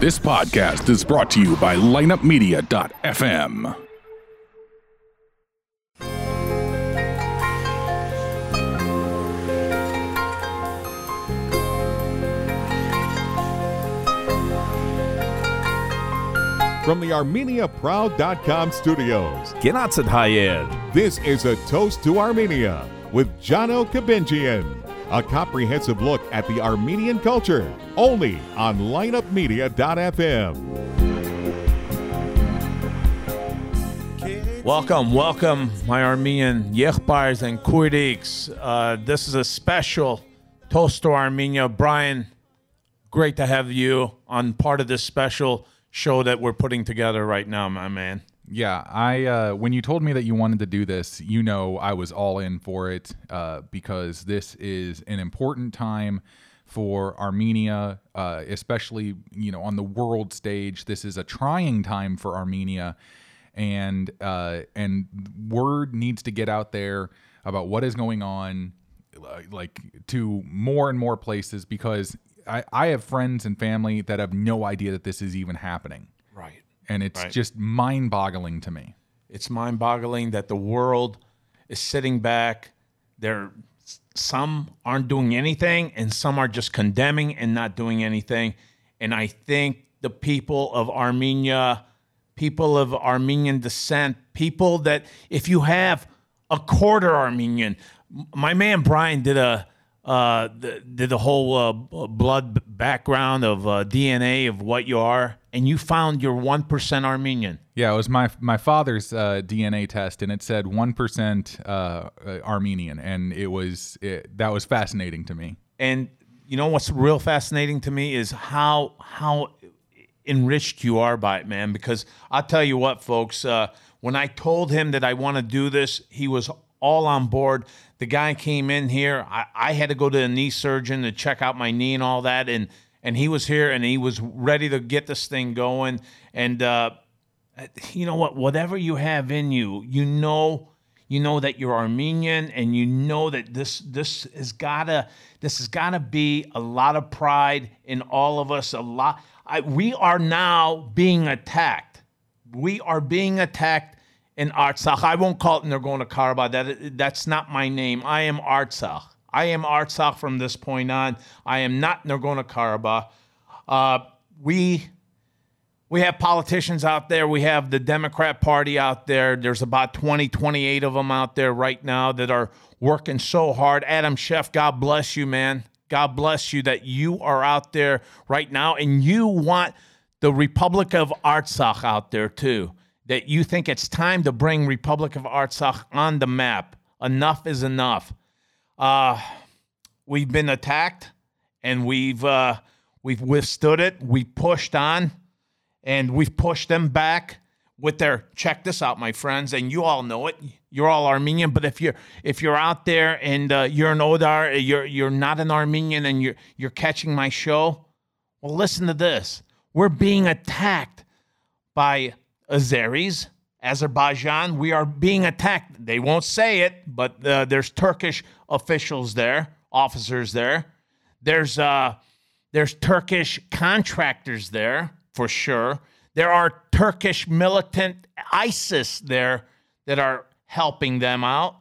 This podcast is brought to you by lineupmedia.fm. From the armeniaproud.com studios, this is A Toast to Armenia with Jono Kabinjian. A comprehensive look at the Armenian culture, only on lineupmedia.fm. Welcome, my Armenian yechbars and kurdiks. This is a special Toast to Armenia. Brian, great to have you on part of this special show that we're putting together right now, my man. Yeah, I when you told me that you wanted to do this, you know I was all in for it because this is an important time for Armenia, especially, you know, on the world stage. This is a trying time for Armenia, and word needs to get out there about what is going on, like, to more and more places, because I have friends and family that have no idea that this is even happening. Right. And it's just mind-boggling to me. It's mind-boggling that the world is sitting back. Some aren't doing anything, and some are just condemning and not doing anything. And I think the people of Armenia, people of Armenian descent, people that, if you have a quarter Armenian, my man Brian did the whole blood background of DNA of what you are, and you found you're 1% Armenian. Yeah, it was my father's DNA test, and it said 1% Armenian, and that was fascinating to me. And you know what's real fascinating to me is how enriched you are by it, man. Because I'll tell you what, folks, when I told him that I want to do this, he was all on board. The guy came in here. I had to go to a knee surgeon to check out my knee and all that, and he was here, and he was ready to get this thing going. And you know what? Whatever you have in you, you know that you're Armenian, and you know that this has gotta be a lot of pride in all of us. We are now being attacked. We are being attacked. In Artsakh, I won't call it Nagorno-Karabakh. That's not my name. I am Artsakh. I am Artsakh from this point on. I am not Nagorno-Karabakh. We have politicians out there. We have the Democrat Party out there. There's about 28 of them out there right now that are working so hard. Adam Schiff, God bless you, man. God bless you that you are out there right now, and you want the Republic of Artsakh out there too. That you think it's time to bring Republic of Artsakh on the map. Enough is enough. We've been attacked, and we've withstood it. We pushed on, and we've pushed them back with their. Check this out, my friends, and you all know it. You're all Armenian, but if you're out there and you're an Odar, you're not an Armenian, and you're catching my show. Well, listen to this. We're being attacked by Azeris, Azerbaijan. We are being attacked. They won't say it, but there's Turkish officials there, officers there. There's Turkish contractors there, for sure. There are Turkish militant ISIS there that are helping them out.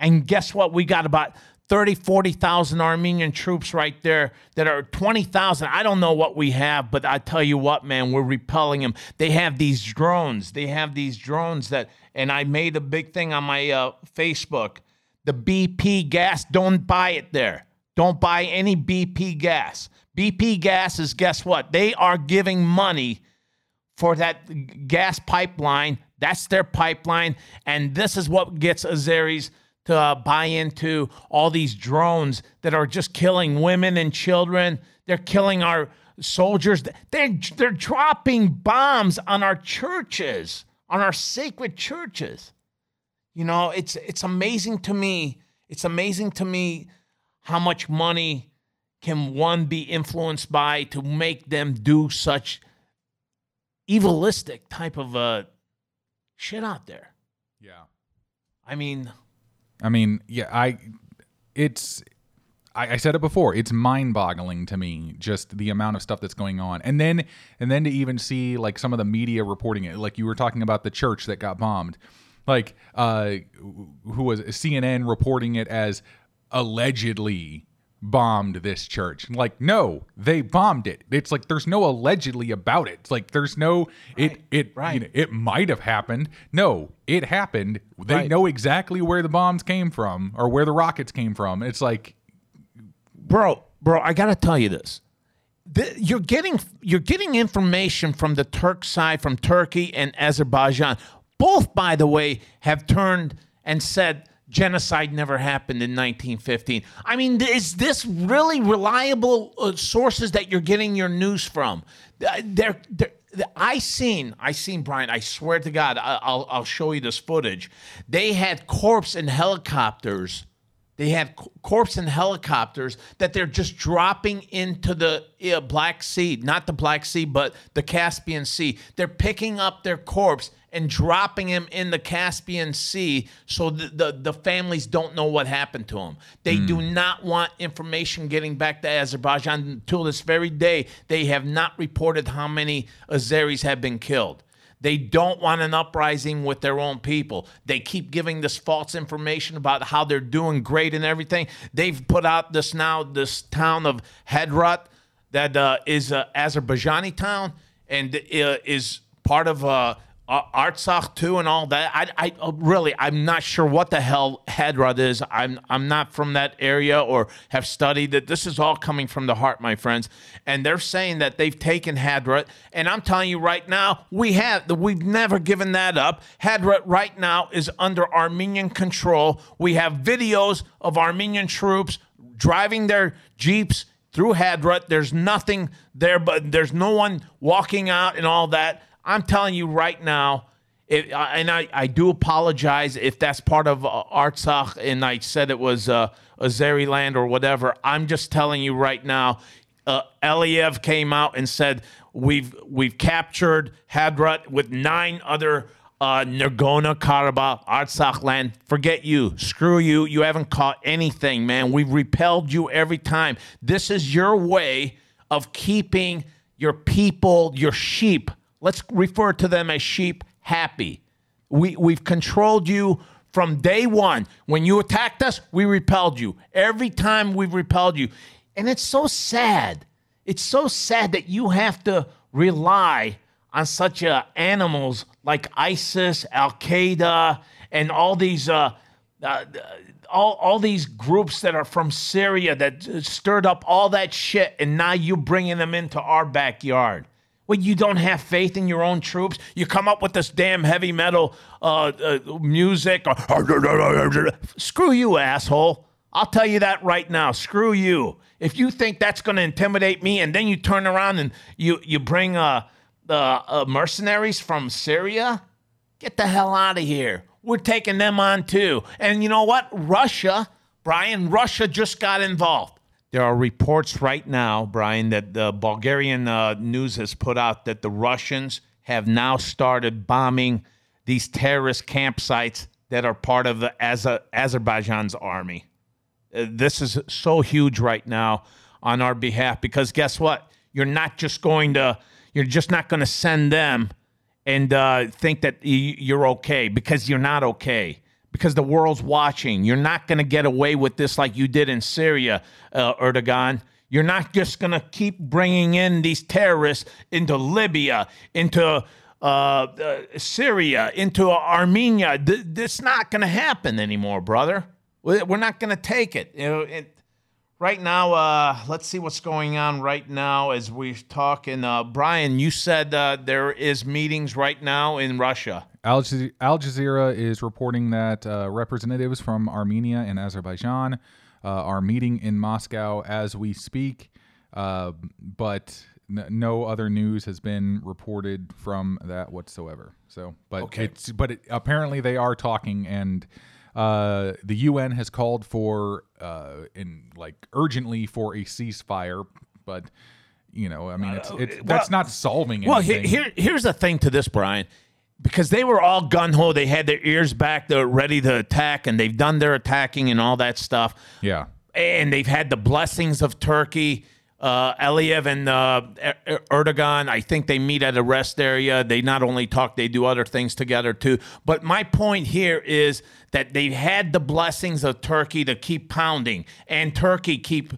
And guess what? We got about 40,000 Armenian troops right there that are 20,000. I don't know what we have, but I tell you what, man, we're repelling them. They have these drones. And I made a big thing on my Facebook. The BP gas, don't buy it there. Don't buy any BP gas. BP gas is, guess what? They are giving money for that gas pipeline. That's their pipeline. And this is what gets Azeris to buy into all these drones that are just killing women and children. They're killing our soldiers. They're dropping bombs on our churches, on our sacred churches. You know, it's amazing to me. It's amazing to me how much money can one be influenced by to make them do such evilistic type of shit out there. Yeah. I mean, yeah, I it's I said it before, it's mind-boggling to me, just the amount of stuff that's going on. And then to even see like some of the media reporting it, like you were talking about the church that got bombed, like who was CNN reporting it as allegedly bombed this church. Like, no, they bombed it. It's like, there's no allegedly about it. It's like, there's no, right. You know, it might've happened. No, it happened. They know exactly where the bombs came from or where the rockets came from. It's like, Bro, I gotta tell you this. You're getting information from the Turk side, from Turkey and Azerbaijan. Both, by the way, have turned and said genocide never happened in 1915. I mean, is this really reliable sources that you're getting your news from? I seen Brian. I swear to God, I'll show you this footage. They had corpse in helicopters. They have corpse and helicopters that they're just dropping into the Black Sea, not the Black Sea, but the Caspian Sea. They're picking up their corpse and dropping him in the Caspian Sea so the families don't know what happened to him. They do not want information getting back to Azerbaijan. Until this very day, they have not reported how many Azeris have been killed. They don't want an uprising with their own people. They keep giving this false information about how they're doing great and everything. They've put out this town of Hadrut that is an Azerbaijani town and is part of Artsakh too and all that. I really, I'm not sure what the hell Hadrut is. I'm not from that area or have studied it. This is all coming from the heart, my friends. And they're saying that they've taken Hadrut. And I'm telling you right now, we've never given that up. Hadrut right now is under Armenian control. We have videos of Armenian troops driving their jeeps through Hadrut. There's nothing there, but there's no one walking out and all that. I'm telling you right now, I do apologize if that's part of Artsakh and I said it was Azeri land or whatever. I'm just telling you right now, Aliyev came out and said, we've captured Hadrut with 9 other Nagorno-Karabakh, Artsakh land. Forget you. Screw you. You haven't caught anything, man. We've repelled you every time. This is your way of keeping your people, your sheep, let's refer to them as sheep, happy. We've controlled you from day one. When you attacked us, we repelled you. Every time we've repelled you. And it's so sad. It's so sad that you have to rely on such animals like ISIS, Al-Qaeda, and all these all these groups that are from Syria that stirred up all that shit, and now you're bringing them into our backyard. Well, you don't have faith in your own troops. You come up with this damn heavy metal music. Screw you, asshole. I'll tell you that right now. Screw you. If you think that's going to intimidate me, and then you turn around and you bring mercenaries from Syria, get the hell out of here. We're taking them on too. And you know what? Russia, Brian, Russia just got involved. There are reports right now, Brian, that the Bulgarian news has put out that the Russians have now started bombing these terrorist campsites that are part of Azerbaijan's army. This is so huge right now on our behalf because guess what? You're just not going to send them and think that you're okay because you're not okay. Because the world's watching. You're not going to get away with this like you did in Syria, Erdogan. You're not just going to keep bringing in these terrorists into Libya, into Syria, into Armenia. That's not going to happen anymore, brother. We're not going to take it. You know, right now, let's see what's going on right now as we're talking. Brian, you said there is meetings right now in Russia. Al Jazeera is reporting that representatives from Armenia and Azerbaijan are meeting in Moscow as we speak, but no other news has been reported from that whatsoever. So, but okay. Apparently they are talking, and the UN has called for urgently for a ceasefire, but you know, I mean, that's not solving anything. Well, here's the thing to this, Brian. Because they were all gung-ho. They had their ears back. They're ready to attack, and they've done their attacking and all that stuff. Yeah. and they've had the blessings of Turkey. Aliyev and Erdogan, I think they meet at a rest area. They not only talk, they do other things together too. But my point here is that they've had the blessings of Turkey to keep pounding, and Turkey keep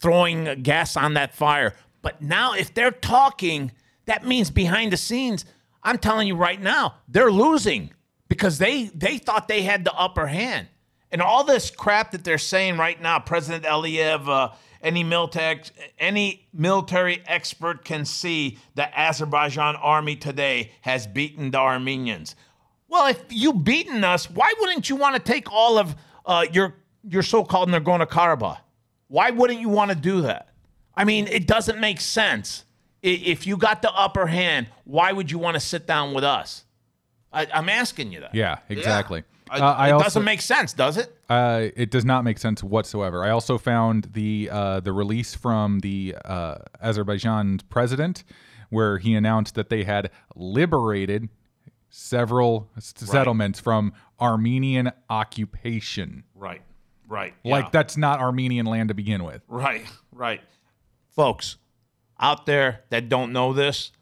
throwing gas on that fire. But now if they're talking, that means behind the scenes, I'm telling you right now, they're losing because they thought they had the upper hand. And all this crap that they're saying right now, President Aliyev, any military expert can see the Azerbaijan army today has beaten the Armenians. Well, if you've beaten us, why wouldn't you want to take all of your so-called Nagorno-Karabakh? Why wouldn't you want to do that? I mean, it doesn't make sense. If you got the upper hand, why would you want to sit down with us? I'm asking you that. Yeah, exactly. Yeah. It doesn't make sense, does it? It does not make sense whatsoever. I also found the release from the Azerbaijan president, where he announced that they had liberated several settlements from Armenian occupation. Right. Yeah. Like that's not Armenian land to begin with. Right. Folks out there that don't know this,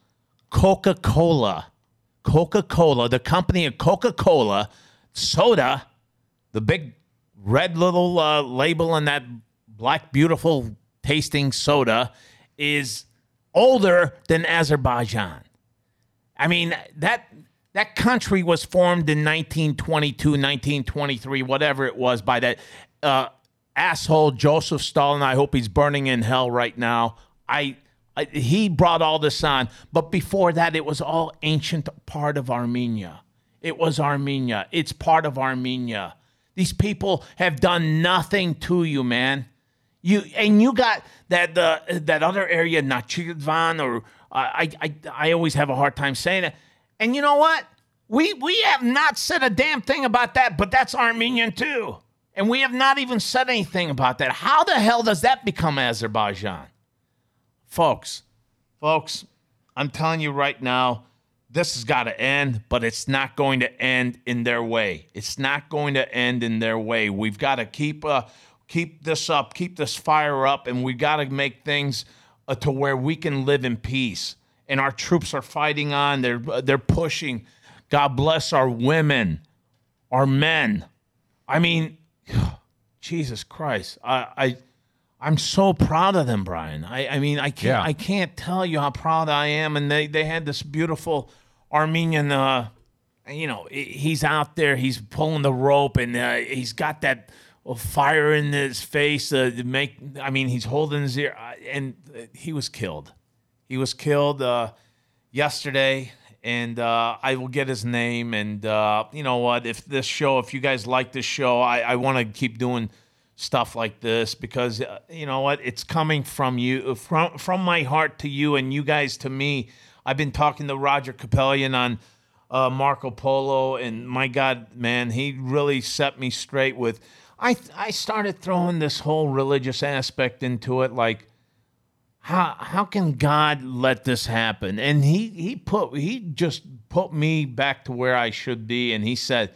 Coca-Cola, the company of Coca-Cola, soda, the big red little label on that black, beautiful tasting soda is older than Azerbaijan. I mean, that country was formed in 1922, 1923, whatever it was, by that asshole Joseph Stalin. I hope he's burning in hell right now. He brought all this on. But before that, it was all ancient part of Armenia. It was Armenia. It's part of Armenia. These people have done nothing to you, man. You got that other area, Nachidvan, or I always have a hard time saying it. And you know what? We have not said a damn thing about that, but that's Armenian too. And we have not even said anything about that. How the hell does that become Azerbaijan? Folks, I'm telling you right now, this has got to end, but it's not going to end in their way. We've got to keep this up, keep this fire up, and we've got to make things to where we can live in peace. And our troops are fighting on. They're pushing. God bless our women, our men. I mean, Jesus Christ, I'm so proud of them, Brian. I can't tell you how proud I am. And they had this beautiful Armenian, he's out there, he's pulling the rope, and he's got that fire in his face. He's holding his ear, and he was killed. He was killed yesterday, and I will get his name. And you know what? If you guys like this show, I want to keep doing stuff like this because you know what, it's coming from you, from my heart to you, and you guys to me. I've been talking to Roger Kapelian on Marco Polo, and my God, man, he really set me straight with. I started throwing this whole religious aspect into it, like how can God let this happen? And he just put me back to where I should be, and he said,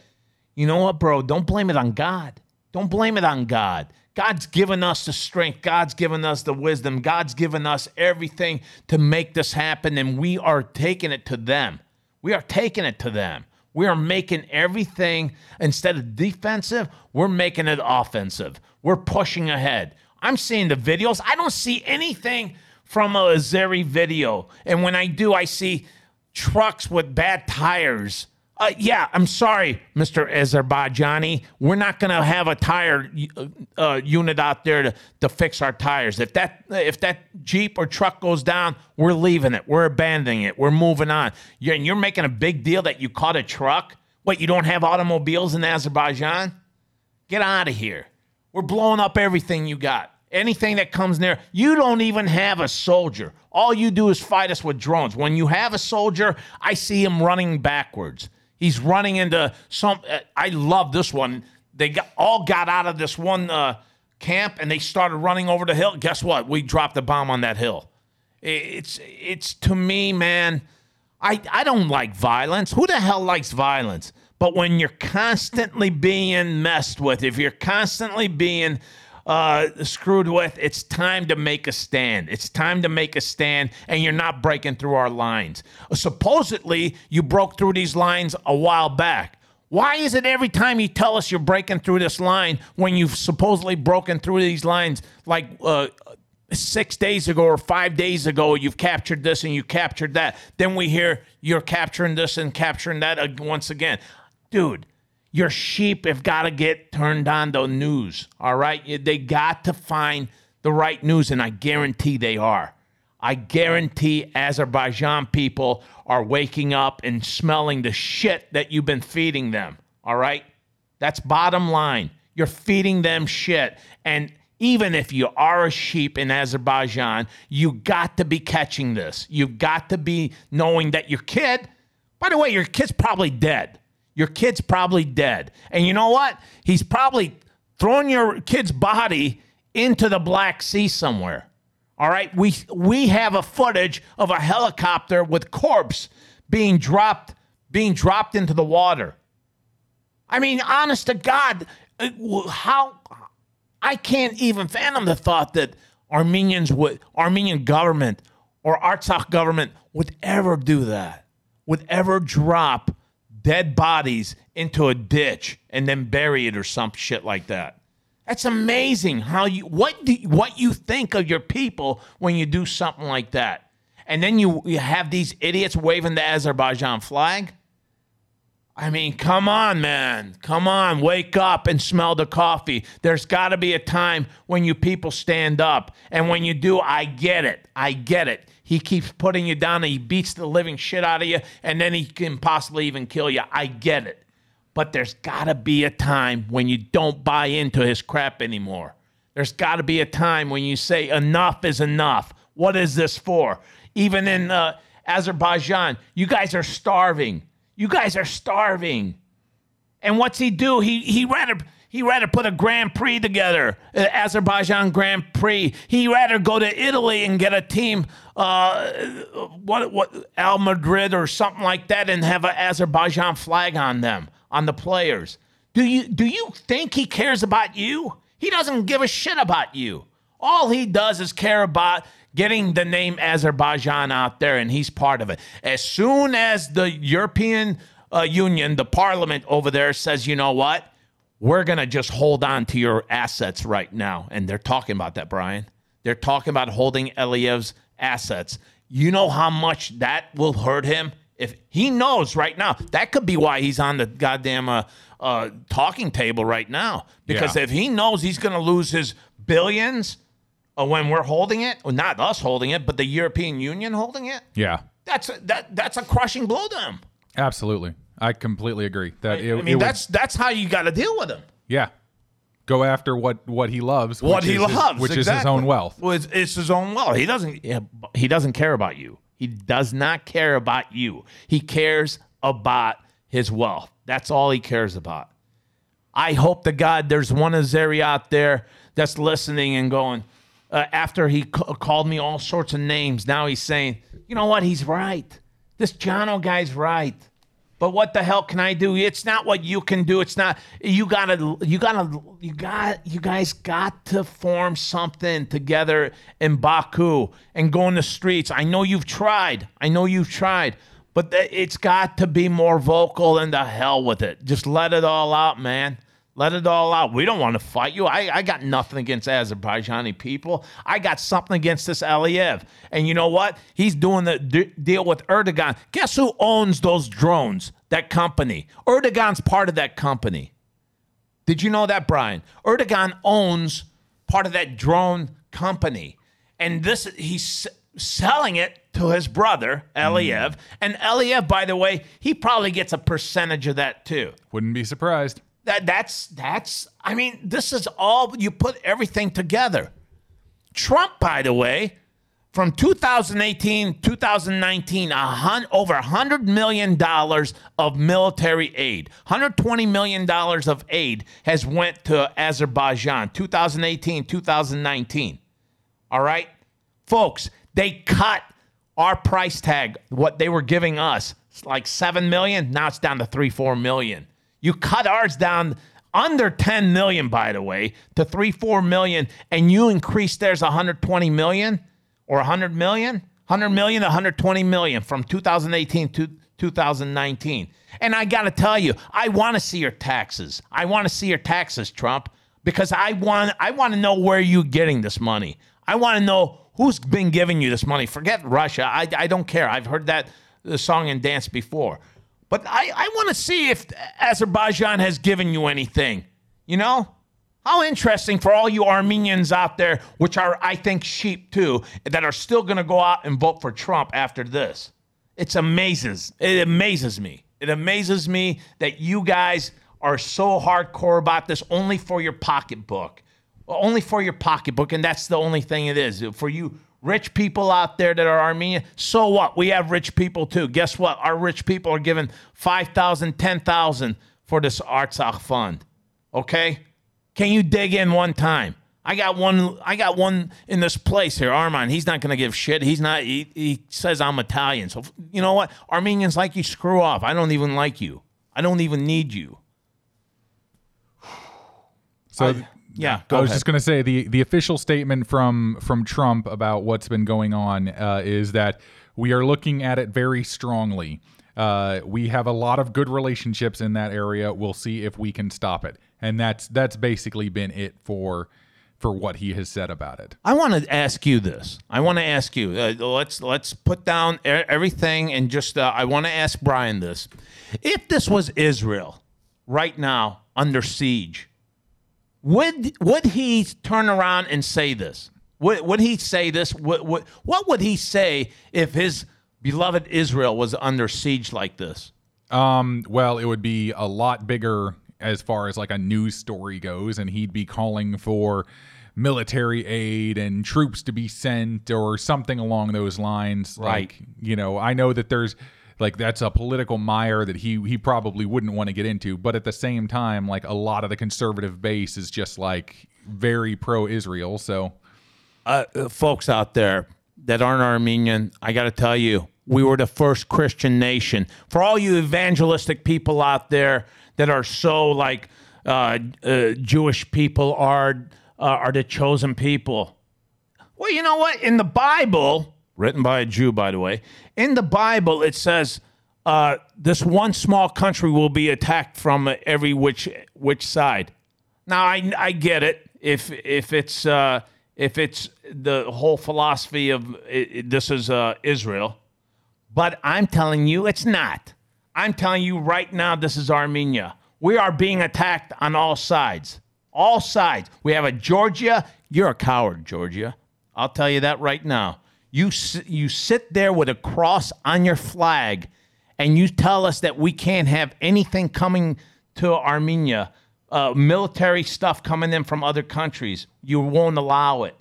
you know what, bro, don't blame it on God. Don't blame it on God. God's given us the strength. God's given us the wisdom. God's given us everything to make this happen, and we are taking it to them. We are making everything, instead of defensive, we're making it offensive. We're pushing ahead. I'm seeing the videos. I don't see anything from a Azeri video, and when I do, I see trucks with bad tires. I'm sorry, Mr. Azerbaijani. We're not going to have a tire unit out there to fix our tires. If that Jeep or truck goes down, we're leaving it. We're abandoning it. We're moving on. You're making a big deal that you caught a truck? What, you don't have automobiles in Azerbaijan? Get out of here. We're blowing up everything you got. Anything that comes near, you don't even have a soldier. All you do is fight us with drones. When you have a soldier, I see him running backwards. He's running into some. I love this one. They got out of this one camp, and they started running over the hill. Guess what? We dropped a bomb on that hill. It's to me, man. I don't like violence. Who the hell likes violence? But when you're constantly being messed with, if you're constantly being screwed with, it's time to make a stand. It's time to make a stand, and you're not breaking through our lines. Supposedly, you broke through these lines a while back. Why is it every time you tell us you're breaking through this line when you've supposedly broken through these lines like 6 days ago or 5 days ago, you've captured this and you captured that. Then we hear you're capturing this and capturing that once again. Dude, your sheep have got to get turned on to news, all right? They got to find the right news, and I guarantee they are. I guarantee Azerbaijan people are waking up and smelling the shit that you've been feeding them, all right? That's bottom line. You're feeding them shit, and even if you are a sheep in Azerbaijan, you got to be catching this. You've got to be knowing that your kid, by the way, your kid's probably dead. Your kid's probably dead. And you know what? He's probably throwing your kid's body into the Black Sea somewhere. All right? We have a footage of a helicopter with corpse being dropped into the water. I mean, honest to God, how... I can't even fathom the thought that Armenian government or Artsakh government would ever do that, would ever drop dead bodies into a ditch and then bury it or some shit like that. That's amazing how what you think of your people when you do something like that. And then you have these idiots waving the Azerbaijan flag. I mean, come on, man. Come on, wake up and smell the coffee. There's got to be a time when you people stand up. And when you do, I get it. I get it. He keeps putting you down and he beats the living shit out of you, and then he can possibly even kill you. I get it. But there's got to be a time when you don't buy into his crap anymore. There's got to be a time when you say enough is enough. What is this for? Even in Azerbaijan, you guys are starving. You guys are starving. And what's he do? He rather put a Grand Prix together, an Azerbaijan Grand Prix. He rather go to Italy and get a team, Al Madrid or something like that, and have an Azerbaijan flag on them, on the players. Do you think he cares about you? He doesn't give a shit about you. All he does is care about getting the name Azerbaijan out there, and he's part of it. As soon as the European Union, the parliament over there says, you know what, we're going to just hold on to your assets right now. And they're talking about that, Brian. They're talking about holding Aliyev's assets. You know how much that will hurt him? If he knows right now, that could be why he's on the goddamn talking table right now. Because if he knows he's going to lose his billions... when we're holding it, well, not us holding it, but the European Union holding it, that's a crushing blow to them. Absolutely, I completely agree. That's how you got to deal with them. Yeah, go after what he loves, which is his own wealth. Well, it's his own wealth. He doesn't care about you. He does not care about you. He cares about his wealth. That's all he cares about. I hope to God there's one Azeri out there that's listening and going. After he called me all sorts of names, now he's saying, you know what? He's right. This Jono guy's right. But what the hell can I do? It's not what you can do. It's not, you guys got to form something together in Baku and go in the streets. I know you've tried, but it's got to be more vocal than the hell with it. Just let it all out, man. Let it all out. We don't want to fight you. I got nothing against Azerbaijani people. I got something against this Aliyev. And you know what? He's doing the deal with Erdogan. Guess who owns those drones? That company. Erdogan's part of that company. Did you know that, Brian? Erdogan owns part of that drone company. And this he's selling it to his brother, Aliyev. And Aliyev, by the way, he probably gets a percentage of that too. Wouldn't be surprised. That's I mean, this is all, you put everything together. Trump, by the way, from 2018, 2019, over $100 million of military aid, $120 million of aid has went to Azerbaijan, 2018, 2019. All right? Folks, they cut our price tag, what they were giving us, It's like 7 million. Now it's down to 3-4 million. You cut ours down under 10 million, by the way, to 3-4 million, and you increase theirs 120 million or 100 million, 100 million to 120 million from 2018 to 2019. And I got to tell you, I want to see your taxes. I want to see your taxes, Trump, because I want to know where you're getting this money. I want to know who's been giving you this money. Forget Russia. I don't care. I've heard that song and dance before. But I want to see if Azerbaijan has given you anything. You know? How interesting for all you Armenians out there, which are, I think, sheep too, that are still going to go out and vote for Trump after this. It amazes me. It amazes me that you guys are so hardcore about this only for your pocketbook. Only for your pocketbook, and that's the only thing it is. For you rich people out there that are Armenian, so what? We have rich people too. Guess what? Our rich people are giving $5,000, $10,000 for this Artsakh fund. Okay? Can you dig in one time? I got one in this place here, Arman. He's not going to give shit. He's not. He says I'm Italian. So you know what? Armenians like you, screw off. I don't even like you. I don't even need you. So I was just going to say the official statement from Trump about what's been going on is that we are looking at it very strongly. We have a lot of good relationships in that area. We'll see if we can stop it. And that's basically been it for what he has said about it. I want to ask you this. I want to ask you. Let's put down everything and just I want to ask Brian this. If this was Israel right now under siege, would he turn around and say this? Would he say this? What would he say if his beloved Israel was under siege like this? Well, it would be a lot bigger as far as like a news story goes, and he'd be calling for military aid and troops to be sent or something along those lines. Right. Like, you know, I know that there's like, that's a political mire that he probably wouldn't want to get into, but at the same time, like a lot of the conservative base is just like very pro-Israel. So folks out there that aren't Armenian, I got to tell you, we were the first Christian nation. For all you evangelistic people out there that are so like Jewish people are the chosen people. Well, you know what? In the Bible, written by a Jew, by the way, in the Bible it says this one small country will be attacked from every which side. Now I get it if it's the whole philosophy of this is Israel, but I'm telling you it's not. I'm telling you right now, this is Armenia. We are being attacked on all sides. All sides. We have a Georgia. You're a coward, Georgia. I'll tell you that right now. You sit there with a cross on your flag, and you tell us that we can't have anything coming to Armenia, military stuff coming in from other countries. You won't allow it.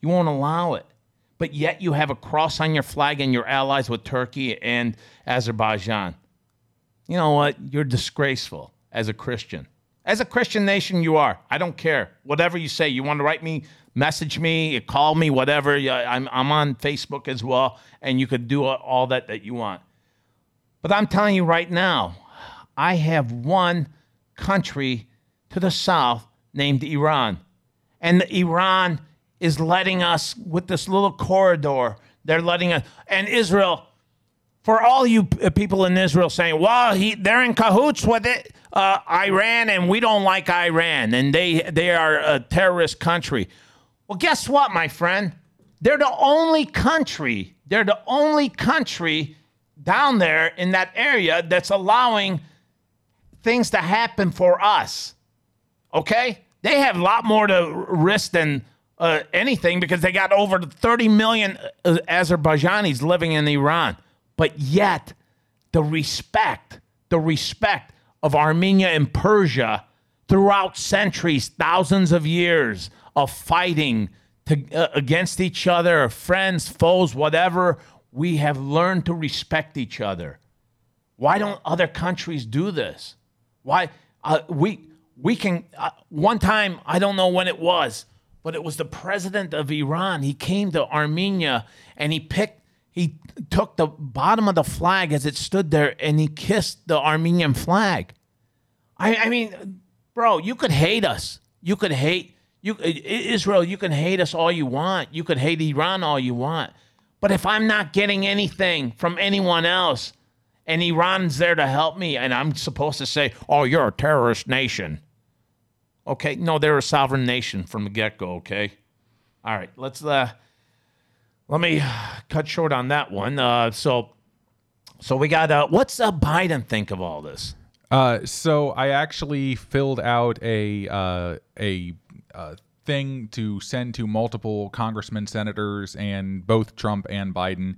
You won't allow it. But yet you have a cross on your flag and your allies with Turkey and Azerbaijan. You know what? You're disgraceful as a Christian. As a Christian nation, you are. I don't care. Whatever you say, you want to write me, message me, call me, whatever. I'm on Facebook as well, and you could do all that you want. But I'm telling you right now, I have one country to the south named Iran. And Iran is letting us, with this little corridor, they're letting us, and Israel. For all you people in Israel saying, well, they're in cahoots with it, Iran, and we don't like Iran, and they are a terrorist country. Well, guess what, my friend? They're the only country down there in that area that's allowing things to happen for us, okay? They have a lot more to risk than anything because they got over 30 million Azerbaijanis living in Iran. But yet, the respect of Armenia and Persia throughout centuries, thousands of years of fighting against each other, friends, foes, whatever, we have learned to respect each other. Why don't other countries do this? Why we can? One time, I don't know when it was, but it was the president of Iran. He came to Armenia and he picked He took the bottom of the flag as it stood there and he kissed the Armenian flag. I mean, bro, you could hate us. You could hate Israel. You can hate us all you want. You could hate Iran all you want. But if I'm not getting anything from anyone else and Iran's there to help me and I'm supposed to say, oh, you're a terrorist nation. Okay, no, they're a sovereign nation from the get-go, okay? All right, let me cut short on that one. So we got, what's Biden think of all this? So I actually filled out a thing to send to multiple congressmen, senators, and both Trump and Biden,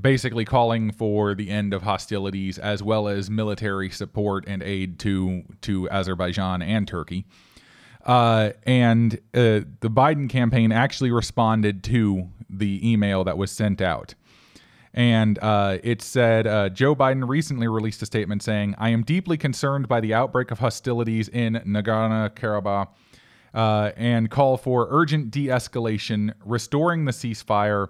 basically calling for the end of hostilities as well as military support and aid to Azerbaijan and Turkey. And the Biden campaign actually responded to the email that was sent out. And it said, Joe Biden recently released a statement saying, I am deeply concerned by the outbreak of hostilities in Nagorno-Karabakh and call for urgent de-escalation, restoring the ceasefire,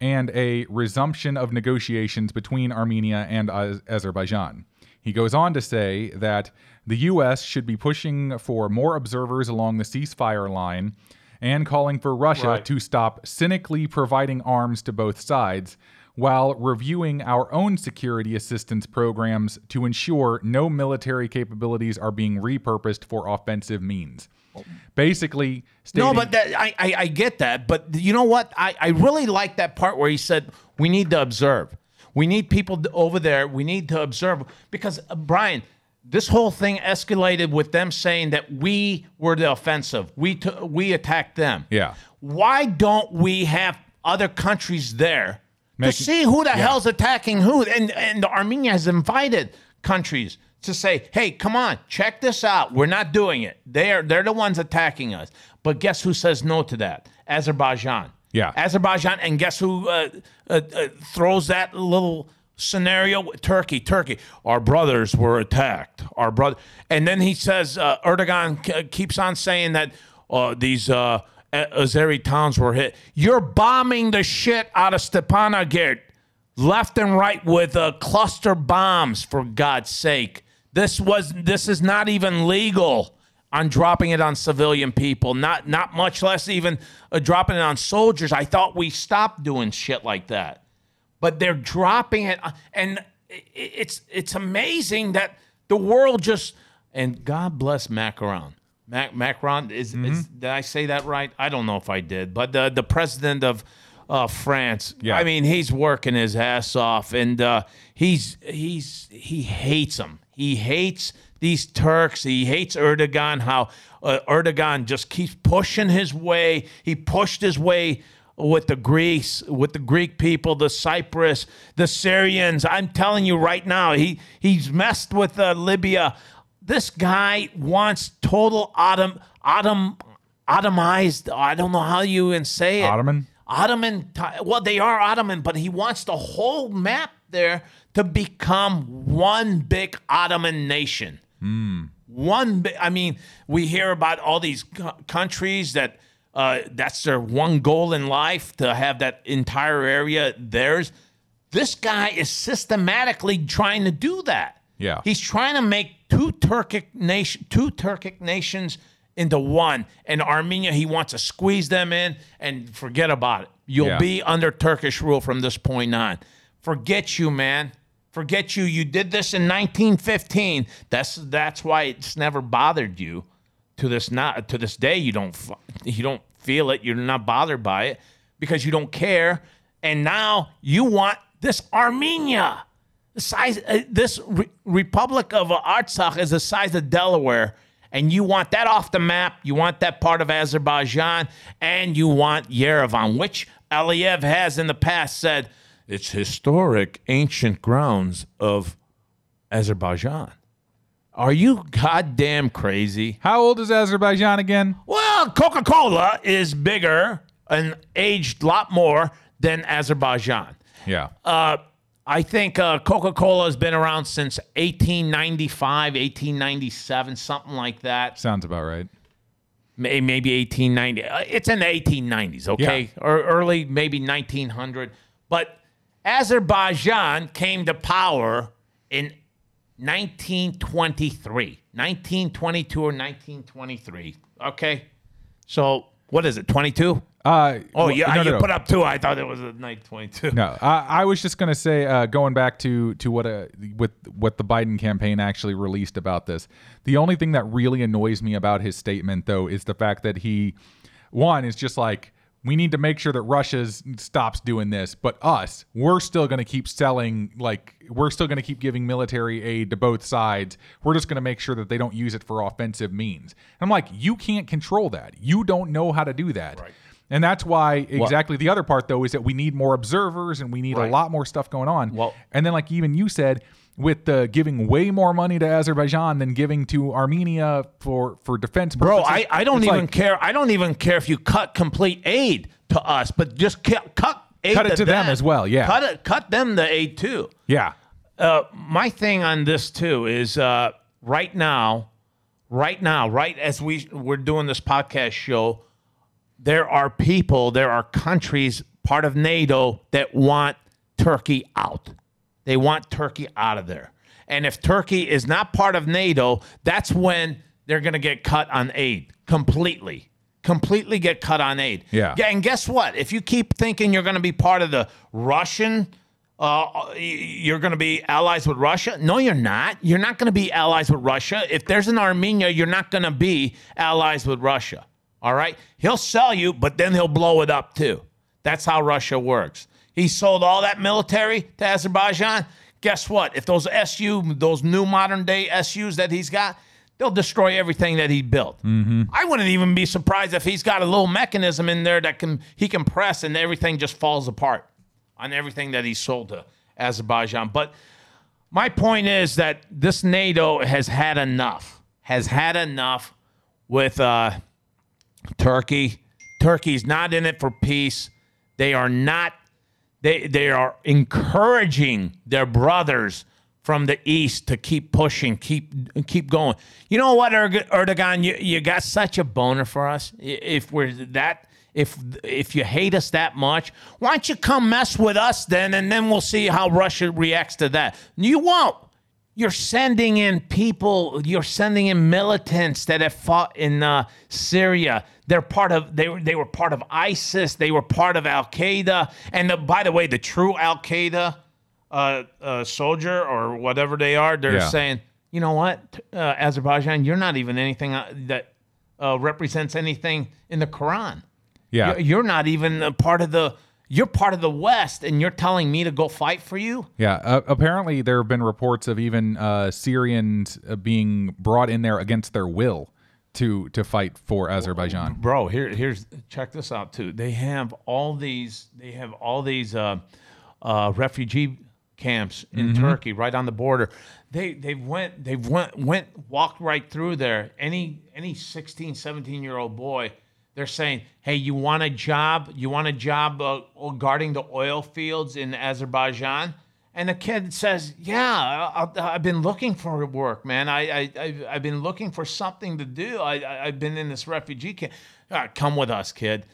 and a resumption of negotiations between Armenia and Azerbaijan. He goes on to say that the U.S. should be pushing for more observers along the ceasefire line and calling for Russia to stop cynically providing arms to both sides, while reviewing our own security assistance programs to ensure no military capabilities are being repurposed for offensive means. Basically stating... No, but that, I get that. But you know what? I really like that part where he said, we need to observe. We need people over there. We need to observe. Because, Brian, this whole thing escalated with them saying that we were the offensive. We attacked them. Yeah. Why don't we have other countries there to see who the hell's attacking who? And Armenia has invited countries to say, hey, come on, check this out. We're not doing it. They're the ones attacking us. But guess who says no to that? Azerbaijan. Yeah. Azerbaijan, and guess who throws that little scenario? Turkey. Our brothers were attacked. Our brother. And then he says, Erdogan keeps on saying that these... Azeri towns were hit. You're bombing the shit out of Stepanakert left and right with cluster bombs, for God's sake. This is not even legal on dropping it on civilian people, not much less even dropping it on soldiers. I thought we stopped doing shit like that. But they're dropping it, and it's amazing that the world just, and God bless Macron. Macron, did I say that right? I don't know if I did, but the president of France, I mean, he's working his ass off, and he hates them. He hates these Turks. He hates Erdogan, how Erdogan just keeps pushing his way. He pushed his way with the Greeks, with the Greek people, the Cyprus, the Syrians. I'm telling you right now, he's messed with Libya. This guy wants total Ottomanized. I don't know how you even say it. Ottoman. Well, they are Ottoman, but he wants the whole map there to become one big Ottoman nation. Mm. I mean, we hear about all these countries that that's their one goal in life, to have that entire area theirs. This guy is systematically trying to do that. Yeah, he's trying to make two Turkic nations into one, and Armenia, he wants to squeeze them in, and forget about it. You'll be under Turkish rule from this point on. Forget you, man. Forget you. You did this in 1915. That's why it's never bothered you. To this day, you don't feel it. You're not bothered by it because you don't care. And now you want this Armenia. The size, this Republic of Artsakh is the size of Delaware, and you want that off the map. You want that part of Azerbaijan, and you want Yerevan, which Aliyev has in the past said, it's historic ancient grounds of Azerbaijan. Are you goddamn crazy? How old is Azerbaijan again? Well, Coca-Cola is bigger and aged a lot more than Azerbaijan. Yeah. I think Coca-Cola has been around since 1895, 1897, something like that. Sounds about right. Maybe 1890. It's in the 1890s, okay? Yeah. Or early, maybe 1900. But Azerbaijan came to power in 1922 or 1923. Okay. So what is it, 22? No. Put up two. I thought it was a 1922. No, I was just going to say, going back to what the Biden campaign actually released about this. The only thing that really annoys me about his statement, though, is the fact that he, one, is just like, we need to make sure that Russia stops doing this, but us, we're still going to keep selling, like, we're still going to keep giving military aid to both sides. We're just going to make sure that they don't use it for offensive means. And I'm like, you can't control that. You don't know how to do that. Right. And that's why exactly the other part, though, is that we need more observers and we need a lot more stuff going on. Well, and then like even you said, with the giving way more money to Azerbaijan than giving to Armenia for defense purposes. Bro, I don't even care. I don't even care if you cut complete aid to us, but just cut aid to them. Cut it to them as well, yeah. Cut them the aid too. Yeah. My thing on this too is right now, right as we're doing this podcast show, there are people, there are countries, part of NATO, that want Turkey out. They want Turkey out of there. And if Turkey is not part of NATO, that's when they're going to get cut on aid completely. Completely get cut on aid. Yeah. And guess what? If you keep thinking you're going to be part of the Russian, you're going to be allies with Russia. No, you're not. You're not going to be allies with Russia. If there's an Armenia, you're not going to be allies with Russia. All right? He'll sell you, but then he'll blow it up too. That's how Russia works. He sold all that military to Azerbaijan. Guess what? If those those new modern-day SUs that he's got, they'll destroy everything that he built. Mm-hmm. I wouldn't even be surprised if he's got a little mechanism in there that he can press and everything just falls apart on everything that he sold to Azerbaijan. But my point is that this NATO has had enough with Turkey. Turkey's not in it for peace. They are not. They are encouraging their brothers from the East to keep pushing, keep going. You know what, Erdogan, you got such a boner for us. If we're that, if you hate us that much, why don't you come mess with us then, and then we'll see how Russia reacts to that. You won't. You're sending in people. You're sending in militants that have fought in Syria. They were part of ISIS. They were part of Al Qaeda. And by the way, the true Al Qaeda soldier or whatever they are, they're saying, you know what, Azerbaijan, you're not even anything that represents anything in the Quran. Yeah, you're not even a part of the. You're part of the West, and you're telling me to go fight for you? Yeah. Apparently, there have been reports of even Syrians being brought in there against their will to fight for Azerbaijan. Bro, here's check this out too. They have all these refugee camps in Turkey, right on the border. They walked right through there. Any 16, 17-year-old boy. They're saying, hey, you want a job? You want a job guarding the oil fields in Azerbaijan? And the kid says, yeah, I've been looking for work, man. I've been looking for something to do. I've been in this refugee camp. All right, come with us, kid.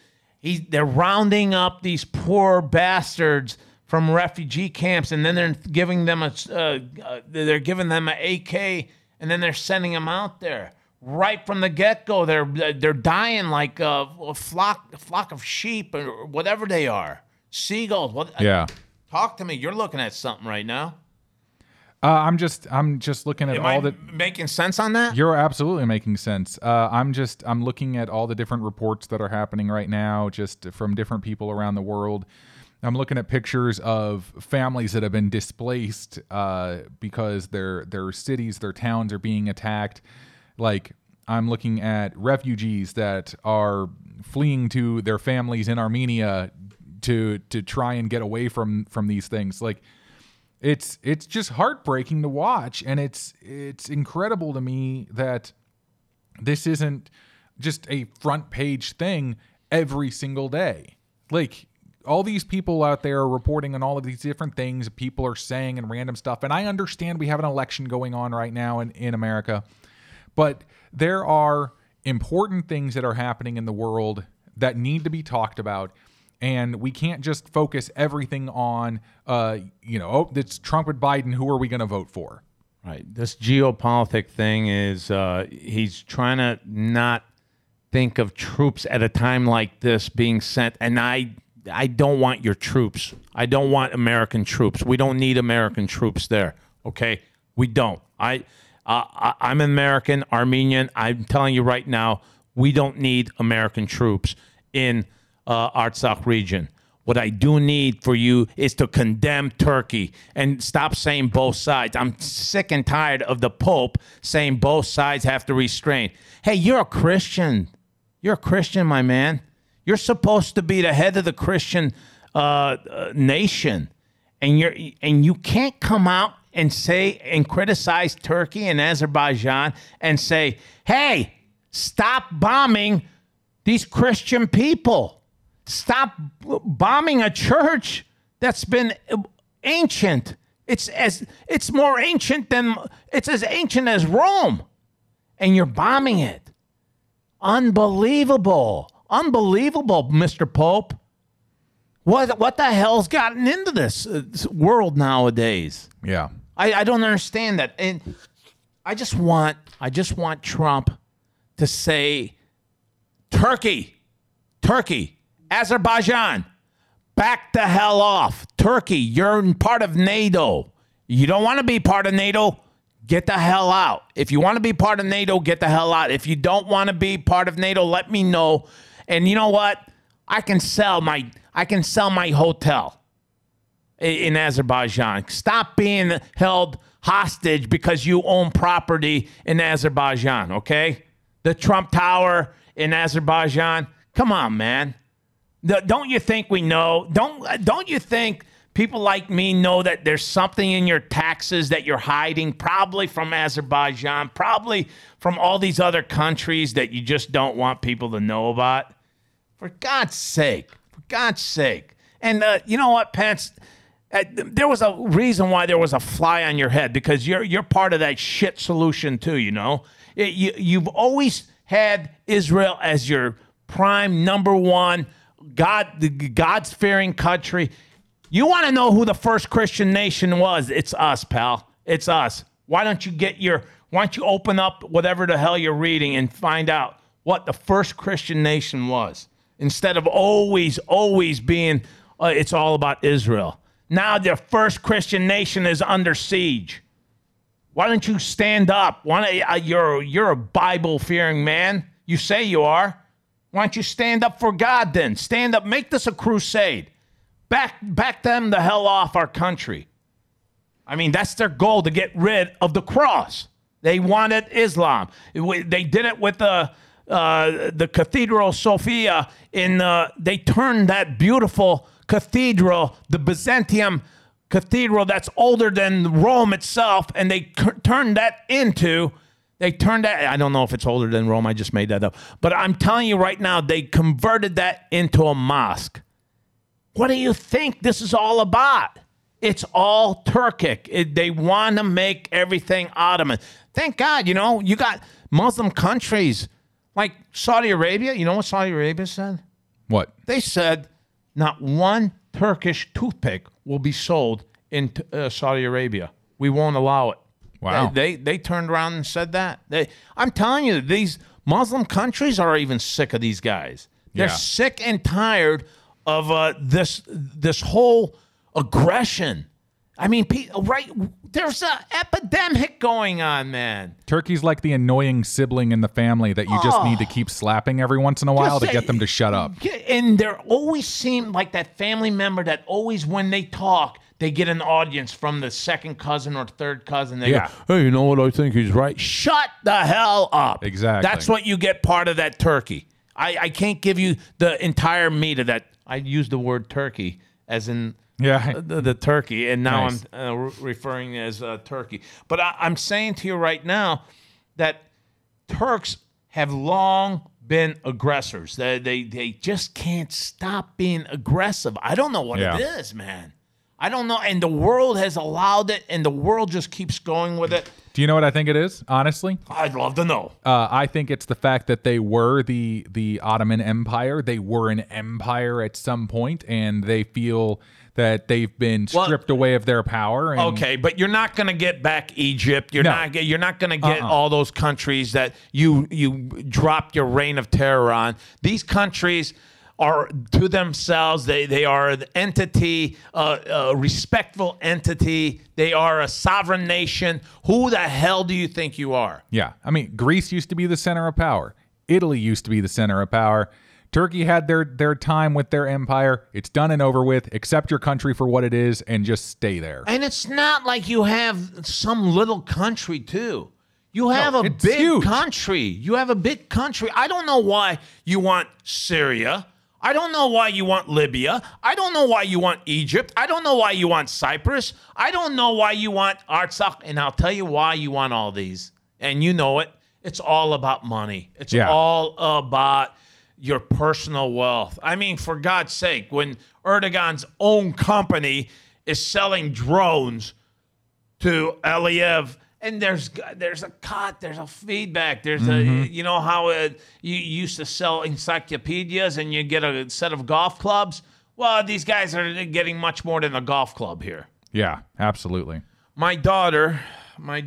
They're rounding up these poor bastards from refugee camps, and then they're giving them an AK, and then they're sending them out there. Right from the get-go, they're dying like a flock of sheep or whatever they are, seagulls. What? Yeah. Talk to me. You're looking at something right now. I'm just looking at all that. Making sense on that? You're absolutely making sense. I'm looking at all the different reports that are happening right now, just from different people around the world. I'm looking at pictures of families that have been displaced because their cities, their towns are being attacked. Like, I'm looking at refugees that are fleeing to their families in Armenia to try and get away from these things. Like, it's just heartbreaking to watch, and it's incredible to me that this isn't just a front page thing every single day. Like, all these people out there are reporting on all of these different things people are saying and random stuff, and I understand we have an election going on right now in America. But there are important things that are happening in the world that need to be talked about. And we can't just focus everything on, it's Trump and Biden. Who are we going to vote for? Right. This geopolitic thing is he's trying to not think of troops at a time like this being sent. And I don't want your troops. I don't want American troops. We don't need American troops there. Okay? We don't. I'm American, Armenian. I'm telling you right now, we don't need American troops in Artsakh region. What I do need for you is to condemn Turkey and stop saying both sides. I'm sick and tired of the Pope saying both sides have to restrain. Hey, you're a Christian. You're a Christian, my man. You're supposed to be the head of the Christian nation, and you can't come out and say and criticize Turkey and Azerbaijan and say, hey, stop bombing these Christian people. Stop bombing a church that's been ancient. It's as ancient as Rome, and you're bombing it. Unbelievable, Mr. Pope. What the hell's gotten into this world nowadays? Yeah, I don't understand that, and I just want Trump to say, Turkey. Azerbaijan, back the hell off. Turkey, you're part of NATO. You don't want to be part of NATO, get the hell out. If you want to be part of NATO, get the hell out. If you don't want to be part of NATO, let me know. And you know what? I can sell my hotel in Azerbaijan. Stop being held hostage because you own property in Azerbaijan, okay? The Trump Tower in Azerbaijan. Come on, man. Don't you think we know? Don't you think people like me know that there's something in your taxes that you're hiding, probably from Azerbaijan, probably from all these other countries that you just don't want people to know about? For God's sake. And you know what, Pence? There was a reason why there was a fly on your head, because you're part of that shit solution too, you know? You've always had Israel as your prime number one God's-fearing country. You want to know who the first Christian nation was? It's us, pal. It's us. Why don't you open up whatever the hell you're reading and find out what the first Christian nation was, instead of always being, it's all about Israel. Now the first Christian nation is under siege. Why don't you stand up? You're a Bible-fearing man. You say you are. Why don't you stand up for God then? Stand up. Make this a crusade. Back them the hell off our country. I mean, that's their goal, to get rid of the cross. They wanted Islam. They did it with the Cathedral Sophia. They turned that beautiful cathedral, the Byzantium cathedral that's older than Rome itself, and they turned that into... I don't know if it's older than Rome. I just made that up. But I'm telling you right now, they converted that into a mosque. What do you think this is all about? It's all Turkic. They want to make everything Ottoman. Thank God, you got Muslim countries like Saudi Arabia. You know what Saudi Arabia said? What? They said not one Turkish toothpick will be sold in Saudi Arabia. We won't allow it. Wow. They turned around and said that. I'm telling you, these Muslim countries are even sick of these guys. They're sick and tired of this whole aggression. I mean, right? There's an epidemic going on, man. Turkey's like the annoying sibling in the family that you just need to keep slapping every once in a while to get them to shut up. And there always seemed like that family member that always, when they talk, they get an audience from the second cousin or third cousin. They go, hey, you know what? I think he's right. Shut the hell up. Exactly. That's what you get, part of that turkey. I can't give you the entire meat of that. I used the word turkey as in the turkey, and now nice. I'm referring as turkey. But I'm saying to you right now that Turks have long been aggressors. They just can't stop being aggressive. I don't know what it is, man. I don't know. And the world has allowed it, and the world just keeps going with it. Do you know what I think it is, honestly? I'd love to know. I think it's the fact that they were the Ottoman Empire. They were an empire at some point, and they feel that they've been stripped away of their power. And okay, but you're not going to get back Egypt. You're not going to get all those countries that you dropped your reign of terror on. These countries are to themselves. They are an entity, a respectful entity. They are a sovereign nation. Who the hell do you think you are? Yeah. I mean, Greece used to be the center of power. Italy used to be the center of power. Turkey had their time with their empire. It's done and over with. Accept your country for what it is and just stay there. And it's not like you have some little country, too. You have a big country. You have a big country. I don't know why you want Syria. I don't know why you want Libya. I don't know why you want Egypt. I don't know why you want Cyprus. I don't know why you want Artsakh. And I'll tell you why you want all these. And you know it. It's all about money. It's all about your personal wealth. I mean, for God's sake, when Erdogan's own company is selling drones to Aliyev, and there's a cut, there's a feedback, there's a, you know how you used to sell encyclopedias and you get a set of golf clubs? Well, these guys are getting much more than a golf club here. Yeah, absolutely. My daughter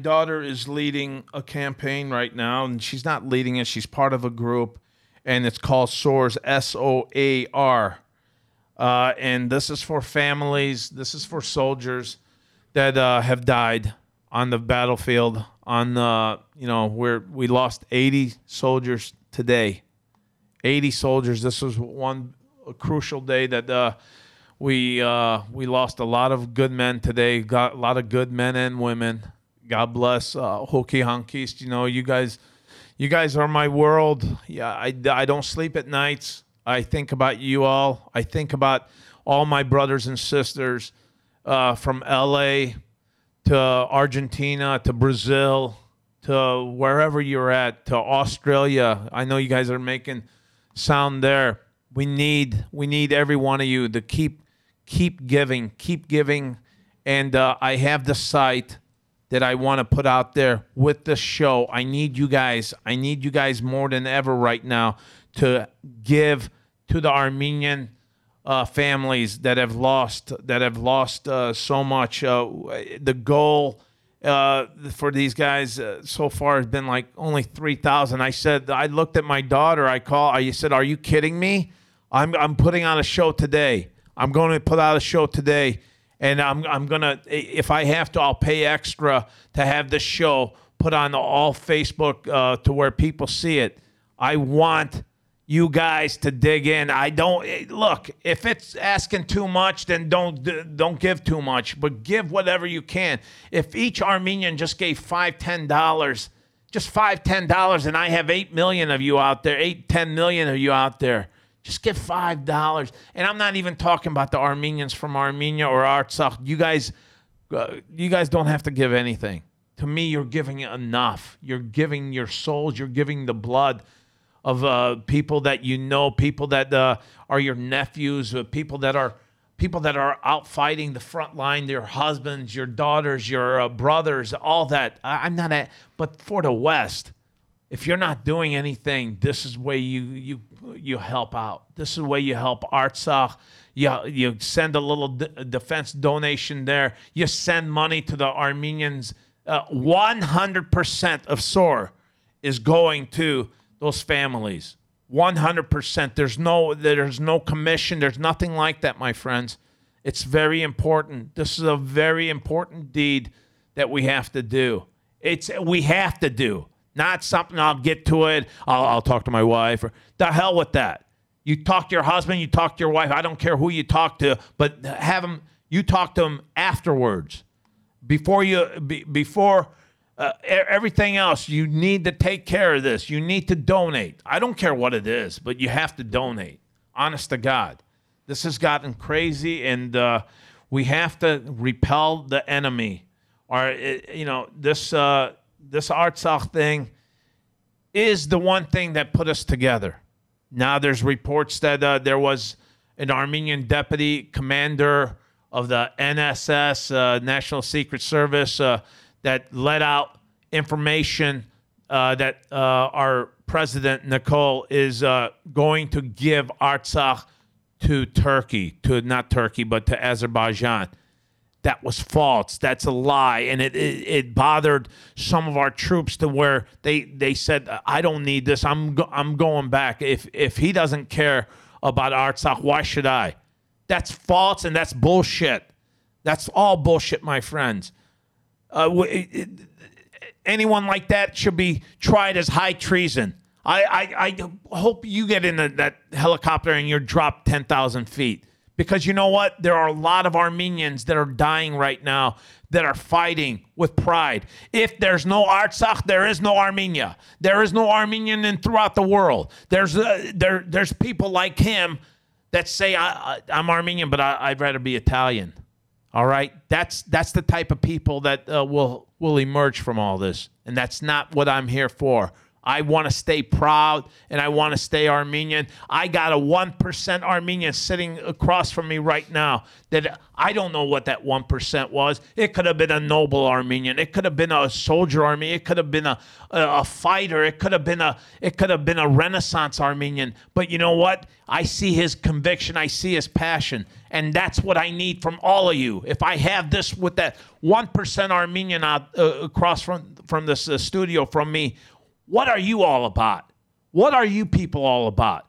is leading a campaign right now, and she's not leading it. She's part of a group, and it's called SOARs, S-O-A-R. And this is for families, this is for soldiers that have died on the battlefield, where we lost 80 soldiers today. 80 soldiers. This was a crucial day that we lost a lot of good men today. Got a lot of good men and women. God bless Hoki Hankist. You know, you guys are my world. Yeah, I don't sleep at nights. I think about you all. I think about all my brothers and sisters from L.A., to Argentina, to Brazil, to wherever you're at, to Australia. I know you guys are making sound there. We need every one of you to keep giving. And I have the site that I want to put out there with this show. I need you guys. I need you guys more than ever right now to give to the Armenian families that have lost so much. The goal for these guys so far has been like only 3,000. I looked at my daughter. I said, "Are you kidding me? I'm putting on a show today. I'm going to put out a show today, and I'm gonna, if I have to, I'll pay extra to have this show put on all Facebook to where people see it. I want." You guys to dig in. Look, if it's asking too much, then don't give too much, but give whatever you can. If each Armenian just gave $5, $10, just $5, $10, and I have 8 million of you out there, 8, 10 million of you out there, just give $5. And I'm not even talking about the Armenians from Armenia or Artsakh. You guys don't have to give anything. To me, you're giving enough. You're giving your souls. You're giving the blood of people that you know, people that are your nephews, people that are out fighting the front line, your husbands, your daughters, your brothers, all that. But for the West, if you're not doing anything, this is the way you help out. This is the way you help Artsakh. You send a little defense donation there. You send money to the Armenians. 100% of SOAR is going to those families, 100%. There's no commission. There's nothing like that, my friends. It's very important. This is a very important deed that we have to do. Not something I'll get to it. I'll talk to my wife. Or the hell with that. You talk to your husband. You talk to your wife. I don't care who you talk to, but you talk to them afterwards. Everything else, you need to take care of this. You need to donate. I don't care what it is, but you have to donate. Honest to God. This has gotten crazy, and we have to repel the enemy. This Artsakh thing is the one thing that put us together. Now there's reports that there was an Armenian deputy commander of the NSS, National Secret Service, that let out information that our president, Nikol, is going to give Artsakh to Turkey, to Azerbaijan. That was false. That's a lie. And it bothered some of our troops to where they said, I don't need this. I'm going back. If he doesn't care about Artsakh, why should I? That's false and that's bullshit. That's all bullshit, my friends. Anyone like that should be tried as high treason. I hope you get in that helicopter and you're dropped 10,000 feet. Because you know what? There are a lot of Armenians that are dying right now that are fighting with pride. If there's no Artsakh, there is no Armenia. There is no Armenian throughout the world. There's people like him that say, I'm Armenian, but I'd rather be Italian. All right? That's the type of people that will emerge from all this. And that's not what I'm here for. I want to stay proud, and I want to stay Armenian. I got a 1% Armenian sitting across from me right now that I don't know what that 1% was. It could have been a noble Armenian. It could have been a soldier Armenian. It could have been a fighter. It could have been a Renaissance Armenian. But you know what? I see his conviction. I see his passion. And that's what I need from all of you. If I have this with that 1% Armenian out, across from this studio from me, what are you all about? What are you people all about?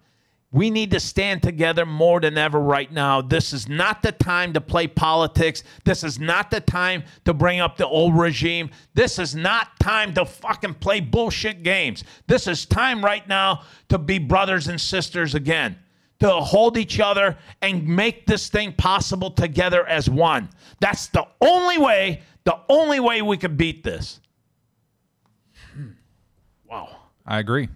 We need to stand together more than ever right now. This is not the time to play politics. This is not the time to bring up the old regime. This is not time to fucking play bullshit games. This is time right now to be brothers and sisters again, to hold each other and make this thing possible together as one. That's the only way we could beat this. Wow. I agree.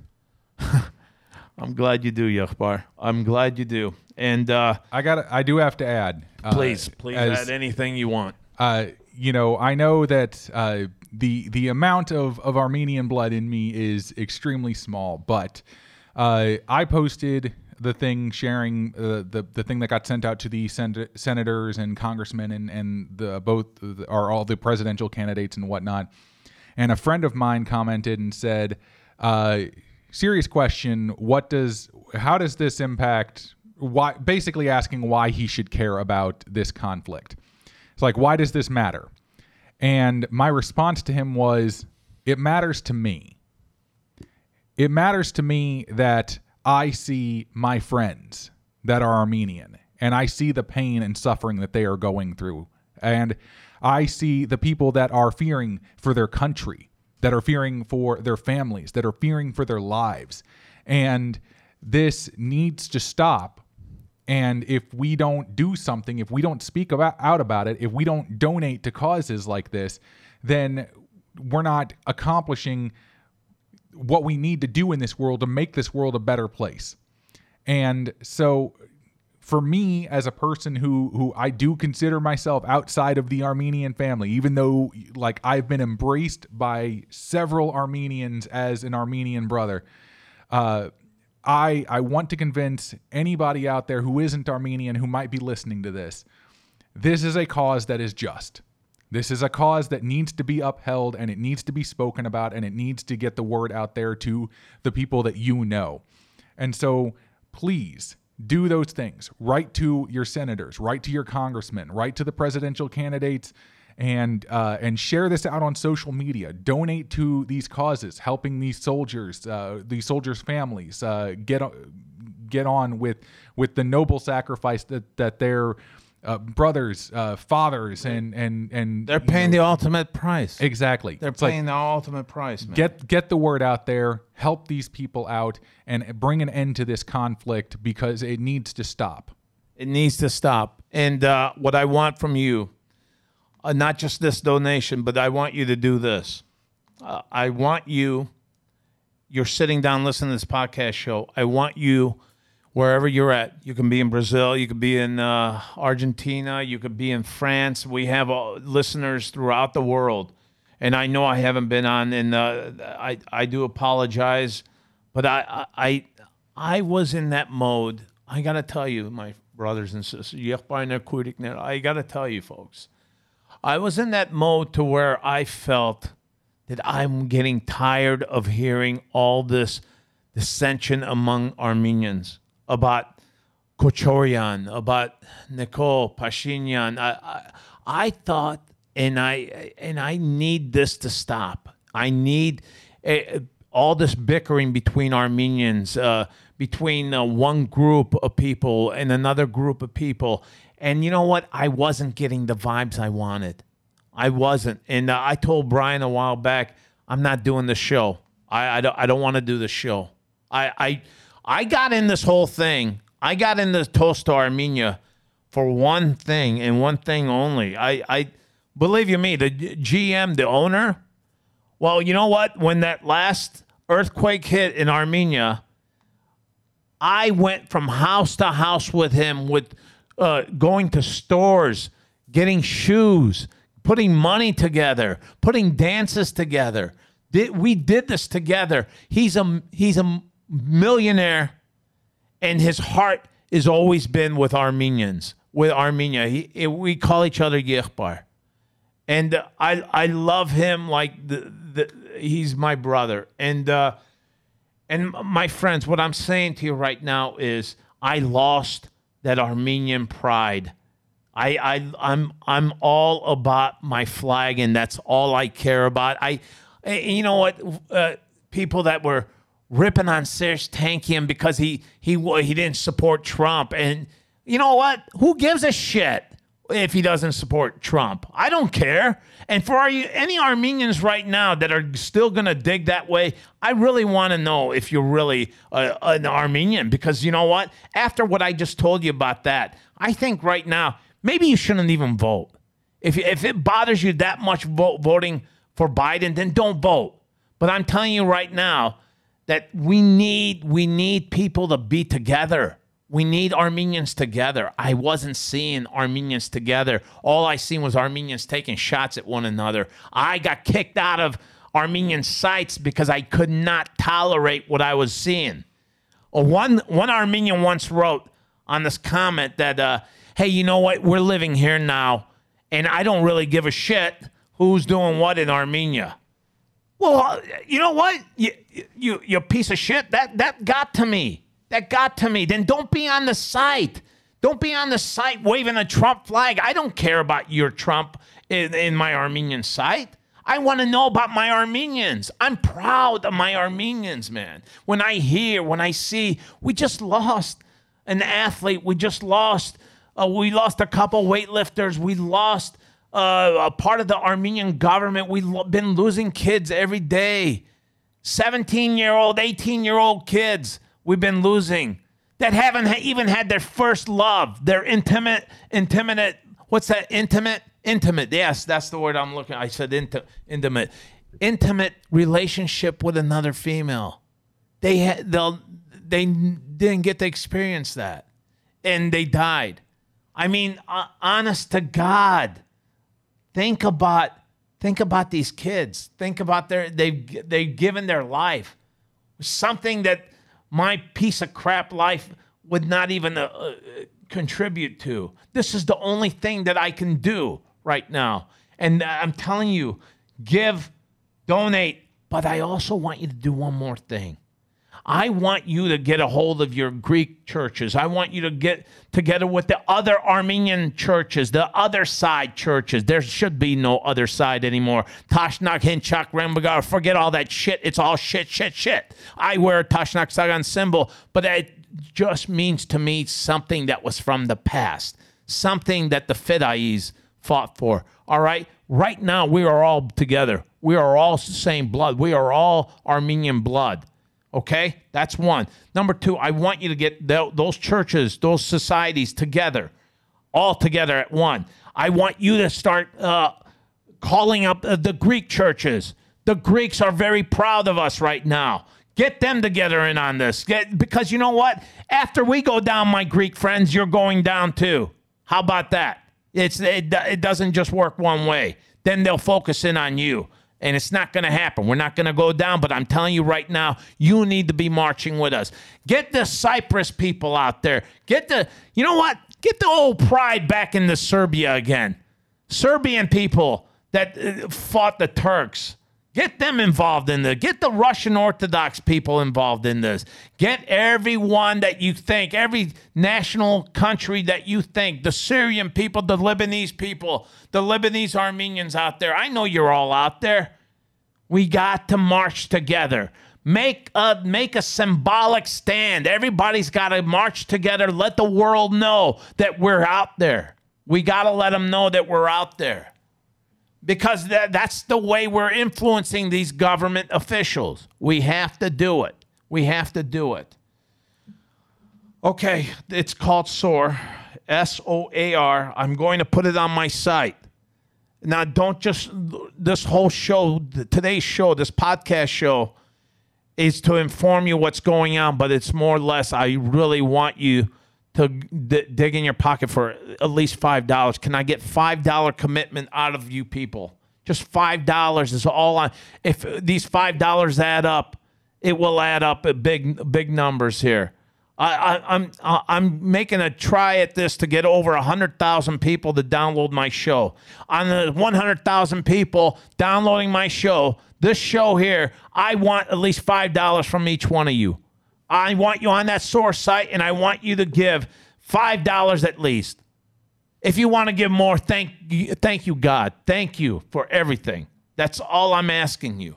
I'm glad you do, Yakhbar. I'm glad you do. And I do have to add. Please add anything you want. I know that the amount of Armenian blood in me is extremely small, but I posted the thing sharing the thing that got sent out to the senators and congressmen and all the presidential candidates and whatnot. And a friend of mine commented and said, serious question, how does this impact, why, basically asking why he should care about this conflict. It's like, why does this matter? And my response to him was, it matters to me. It matters to me that I see my friends that are Armenian, and I see the pain and suffering that they are going through. And I see the people that are fearing for their country, that are fearing for their families, that are fearing for their lives. And this needs to stop. And if we don't do something, if we don't speak out about it, if we don't donate to causes like this, then we're not accomplishing what we need to do in this world to make this world a better place. And so, for me, as a person who I do consider myself outside of the Armenian family, even though like I've been embraced by several Armenians as an Armenian brother, I want to convince anybody out there who isn't Armenian who might be listening to this, this is a cause that is just. This is a cause that needs to be upheld, and it needs to be spoken about, and it needs to get the word out there to the people that you know. And so please, do those things. Write to your senators, write to your congressmen, write to the presidential candidates, and share this out on social media. Donate to these causes, helping these soldiers' families get on with the noble sacrifice that their brothers, fathers, and they're paying the ultimate price. Exactly, they're paying the ultimate price, man. Get the word out there, help these people out, and bring an end to this conflict because it needs to stop. It needs to stop. And what I want from you, not just this donation, but I want you to do this. I want you. You're sitting down listening to this podcast show. I want you. Wherever you're at, you can be in Brazil, you could be in Argentina, you could be in France. We have listeners throughout the world, and I know I haven't been on, and I do apologize, but I was in that mode. I gotta tell you, my brothers and sisters. I got to tell you, folks, I was in that mode to where I felt that I'm getting tired of hearing all this dissension among Armenians about Kochorian, about Nikol Pashinyan. I thought, and I need this to stop. I need all this bickering between Armenians, between one group of people and another group of people. And you know what? I wasn't getting the vibes I wanted. I wasn't. And I told Brian a while back, I'm not doing the show. I don't want to do the show. I got in this whole thing. I got in this toast to Armenia for one thing and one thing only. I believe you me, the GM, the owner. Well, you know what? When that last earthquake hit in Armenia, I went from house to house with him, with going to stores, getting shoes, putting money together, putting dances together. We did this together. He's a millionaire, and his heart has always been with Armenians, with Armenia. We call each other Yekhbar. And I love him like he's my brother. And my friends, what I'm saying to you right now is I lost that Armenian pride. I'm all about my flag, and that's all I care about. You know what? People that were ripping on Serge Tankian because he didn't support Trump, and you know what? Who gives a shit? If he doesn't support Trump, I don't care. And for any Armenians right now that are still going to dig that way, I really want to know if you're really an Armenian. Because you know what? After what I just told you about that, I think right now, maybe you shouldn't even vote. If it bothers you that much voting for Biden, then don't vote. But I'm telling you right now that we need people to be together. We need Armenians together. I wasn't seeing Armenians together. All I seen was Armenians taking shots at one another. I got kicked out of Armenian sites because I could not tolerate what I was seeing. One Armenian once wrote on this comment that, hey, you know what? We're living here now, and I don't really give a shit who's doing what in Armenia. Well, you know what? You piece of shit. That got to me. That got to me. Then don't be on the site. Don't be on the site waving a Trump flag. I don't care about your Trump in my Armenian site. I want to know about my Armenians. I'm proud of my Armenians, man. When I hear, when I see, we just lost an athlete. We lost a couple weightlifters. We lost a part of the Armenian government. We've been losing kids every day. 17-year-old, 18-year-old kids. We've been losing that haven't even had their first love, their intimate. What's that? Intimate. Yes, that's the word I'm looking. I said intimate. Intimate relationship with another female. They didn't get to experience that, and they died. I mean, honest to God, think about these kids. Think about they've given their life, something that my piece of crap life would not even contribute to. This is the only thing that I can do right now. And I'm telling you, give, donate. But I also want you to do one more thing. I want you to get a hold of your Greek churches. I want you to get together with the other Armenian churches, the other side churches. There should be no other side anymore. Tashnak, Hinchak, Rembagar, forget all that shit. It's all shit. I wear a Tashnak Sagan symbol, but it just means to me something that was from the past, something that the Fidayis fought for. All right? Right now, we are all together. We are all the same blood. We are all Armenian blood. Okay, that's one. Number two, I want you to get those churches, those societies together, all together at one. I want you to start calling up the Greek churches. The Greeks are very proud of us right now. Get them together in on this. Because you know what? After we go down, my Greek friends, you're going down too. How about that? It doesn't just work one way. Then they'll focus in on you. And it's not going to happen. We're not going to go down. But I'm telling you right now, you need to be marching with us. Get the Cyprus people out there. Get the, you know what? Get the old pride back into Serbia again. Serbian people that fought the Turks. Get them involved in this. Get the Russian Orthodox people involved in this. Get everyone that you think, every national country that you think, the Syrian people, the Lebanese Armenians out there. I know you're all out there. We got to march together. Make a symbolic stand. Everybody's got to march together. Let the world know that we're out there. We got to let them know that we're out there. Because that's the way we're influencing these government officials. We have to do it. We have to do it. Okay, it's called SOAR, S-O-A-R. I'm going to put it on my site. Now, don't just, this whole show, today's show, this podcast show, is to inform you what's going on, but it's more or less I really want you to dig in your pocket for at least $5. Can I get $5 commitment out of you people? Just $5 is all on. If these $5 add up, it will add up at big numbers here. I'm making a try at this to get over 100,000 people to download my show. On the 100,000 people downloading my show, this show here, I want at least $5 from each one of you. I want you on that source site, and I want you to give $5 at least. If you want to give more, thank you, God. Thank you for everything. That's all I'm asking you.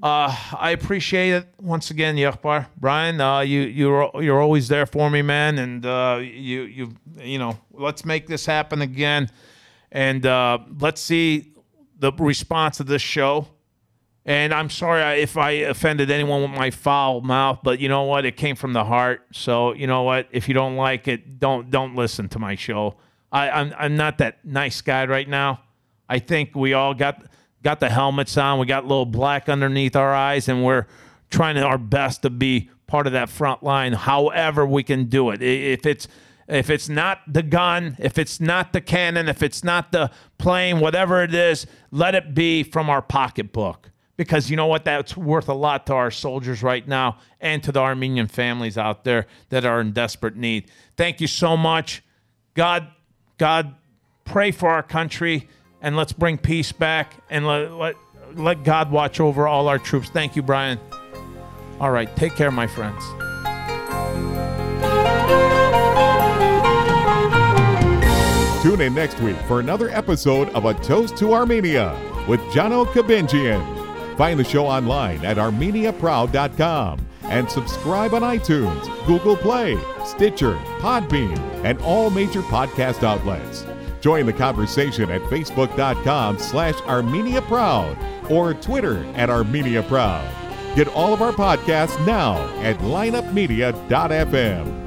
I appreciate it once again, Yakhbar. Brian, you're always there for me, man, and you know, let's make this happen again, and let's see the response of this show. And I'm sorry if I offended anyone with my foul mouth, but you know what? It came from the heart. So you know what? If you don't like it, don't listen to my show. I'm not that nice guy right now. I think we all got the helmets on. We got a little black underneath our eyes, and we're trying our best to be part of that front line. However we can do it. If it's not the gun, if it's not the cannon, if it's not the plane, whatever it is, let it be from our pocketbook. Because you know what? That's worth a lot to our soldiers right now and to the Armenian families out there that are in desperate need. Thank you so much. God, pray for our country, and let's bring peace back, and let God watch over all our troops. Thank you, Brian. All right. Take care, my friends. Tune in next week for another episode of A Toast to Armenia with Jono Kabinjian. Find the show online at armeniaproud.com and subscribe on iTunes, Google Play, Stitcher, Podbean, and all major podcast outlets. Join the conversation at facebook.com/armeniaproud or Twitter at armeniaproud. Get all of our podcasts now at lineupmedia.fm.